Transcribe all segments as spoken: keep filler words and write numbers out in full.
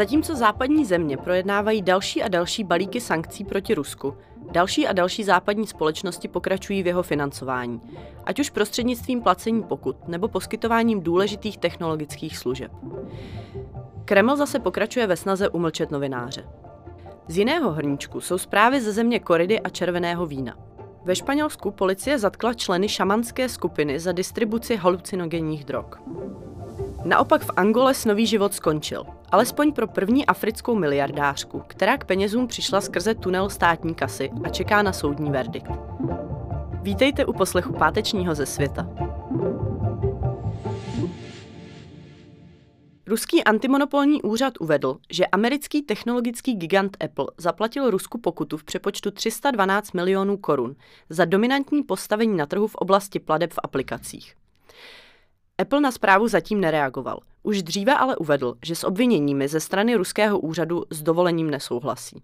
Zatímco západní země projednávají další a další balíky sankcí proti Rusku, další a další západní společnosti pokračují v jeho financování, ať už prostřednictvím placení pokut nebo poskytováním důležitých technologických služeb. Kreml zase pokračuje ve snaze umlčet novináře. Z jiného hrníčku jsou zprávy ze země koridy a červeného vína. Ve Španělsku policie zatkla členy šamanské skupiny za distribuci halucinogenních drog. Naopak v Angole snový život skončil, alespoň pro první africkou miliardářku, která k penězům přišla skrze tunel státní kasy a čeká na soudní verdikt. Vítejte u poslechu pátečního ze světa. Ruský antimonopolní úřad uvedl, že americký technologický gigant Apple zaplatil Rusku pokutu v přepočtu tři sta dvanáct milionů korun za dominantní postavení na trhu v oblasti plateb v aplikacích. Apple na zprávu zatím nereagoval. Už dříve ale uvedl, že s obviněními ze strany ruského úřadu s dovolením nesouhlasí.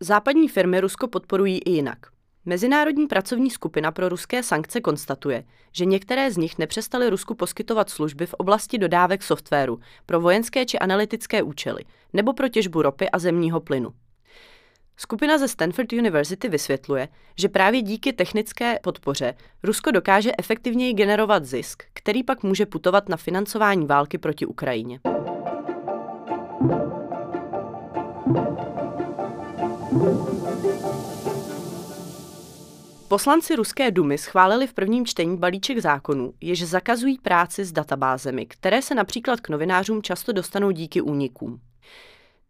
Západní firmy Rusko podporují i jinak. Mezinárodní pracovní skupina pro ruské sankce konstatuje, že některé z nich nepřestaly Rusku poskytovat služby v oblasti dodávek softwaru pro vojenské či analytické účely nebo pro těžbu ropy a zemního plynu. Skupina ze Stanford University vysvětluje, že právě díky technické podpoře Rusko dokáže efektivněji generovat zisk, který pak může putovat na financování války proti Ukrajině. Poslanci ruské Dumy schválili v prvním čtení balíček zákonů, jež zakazují práci s databázemi, které se například k novinářům často dostanou díky únikům.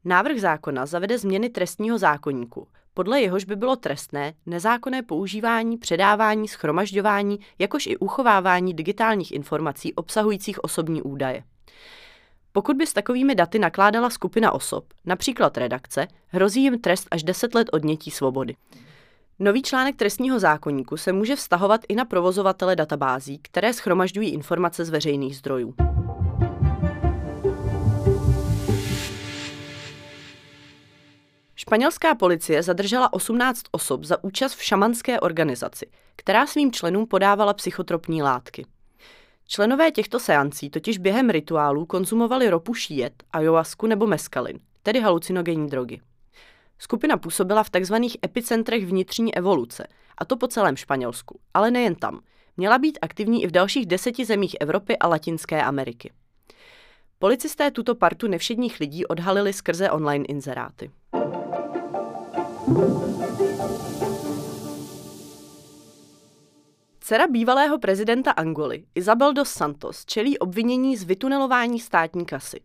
Návrh zákona zavede změny trestního zákoníku, podle jehož by bylo trestné nezákonné používání, předávání, shromažďování, jakož i uchovávání digitálních informací obsahujících osobní údaje. Pokud by s takovými daty nakládala skupina osob, například redakce, hrozí jim trest až deset let odnětí svobody. Nový článek trestního zákoníku se může vztahovat i na provozovatele databází, které shromažďují informace z veřejných zdrojů. Španělská policie zadržela osmnáct osob za účast v šamanské organizaci, která svým členům podávala psychotropní látky. Členové těchto seancí totiž během rituálů konzumovali ropu šíjet, ayahuasku nebo meskalin, tedy halucinogenní drogy. Skupina působila v tzv. Epicentrech vnitřní evoluce, a to po celém Španělsku, ale nejen tam. Měla být aktivní i v dalších deseti zemích Evropy a Latinské Ameriky. Policisté tuto partu nevšedních lidí odhalili skrze online inzeráty. Dcera bývalého prezidenta Angoly, Isabel dos Santos, čelí obvinění z vytunelování státní kasy.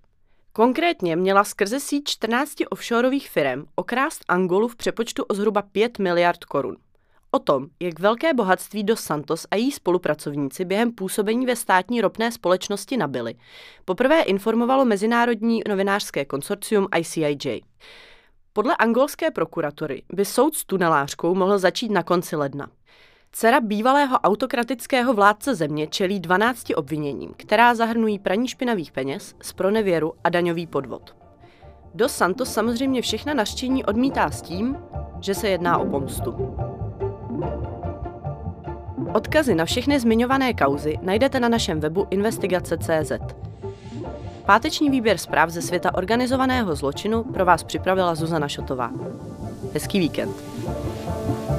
Konkrétně měla skrze síť čtrnácti offshoreových firem okrást Angolu v přepočtu o zhruba pět miliard korun. O tom, jak velké bohatství dos Santos a její spolupracovníci během působení ve státní ropné společnosti nabili, poprvé informovalo mezinárodní novinářské konsorcium I C I J. Podle angolské prokuratury by soud s tunelářkou mohl začít na konci ledna. Dcera bývalého autokratického vládce země čelí dvanácti obviněním, která zahrnují praní špinavých peněz, zpronevěru a daňový podvod. Dos Santos samozřejmě všechna nařčení odmítá s tím, že se jedná o pomstu. Odkazy na všechny zmiňované kauzy najdete na našem webu investigace tečka cé zet. Páteční výběr zpráv ze světa organizovaného zločinu pro vás připravila Zuzana Šotová. Hezký víkend.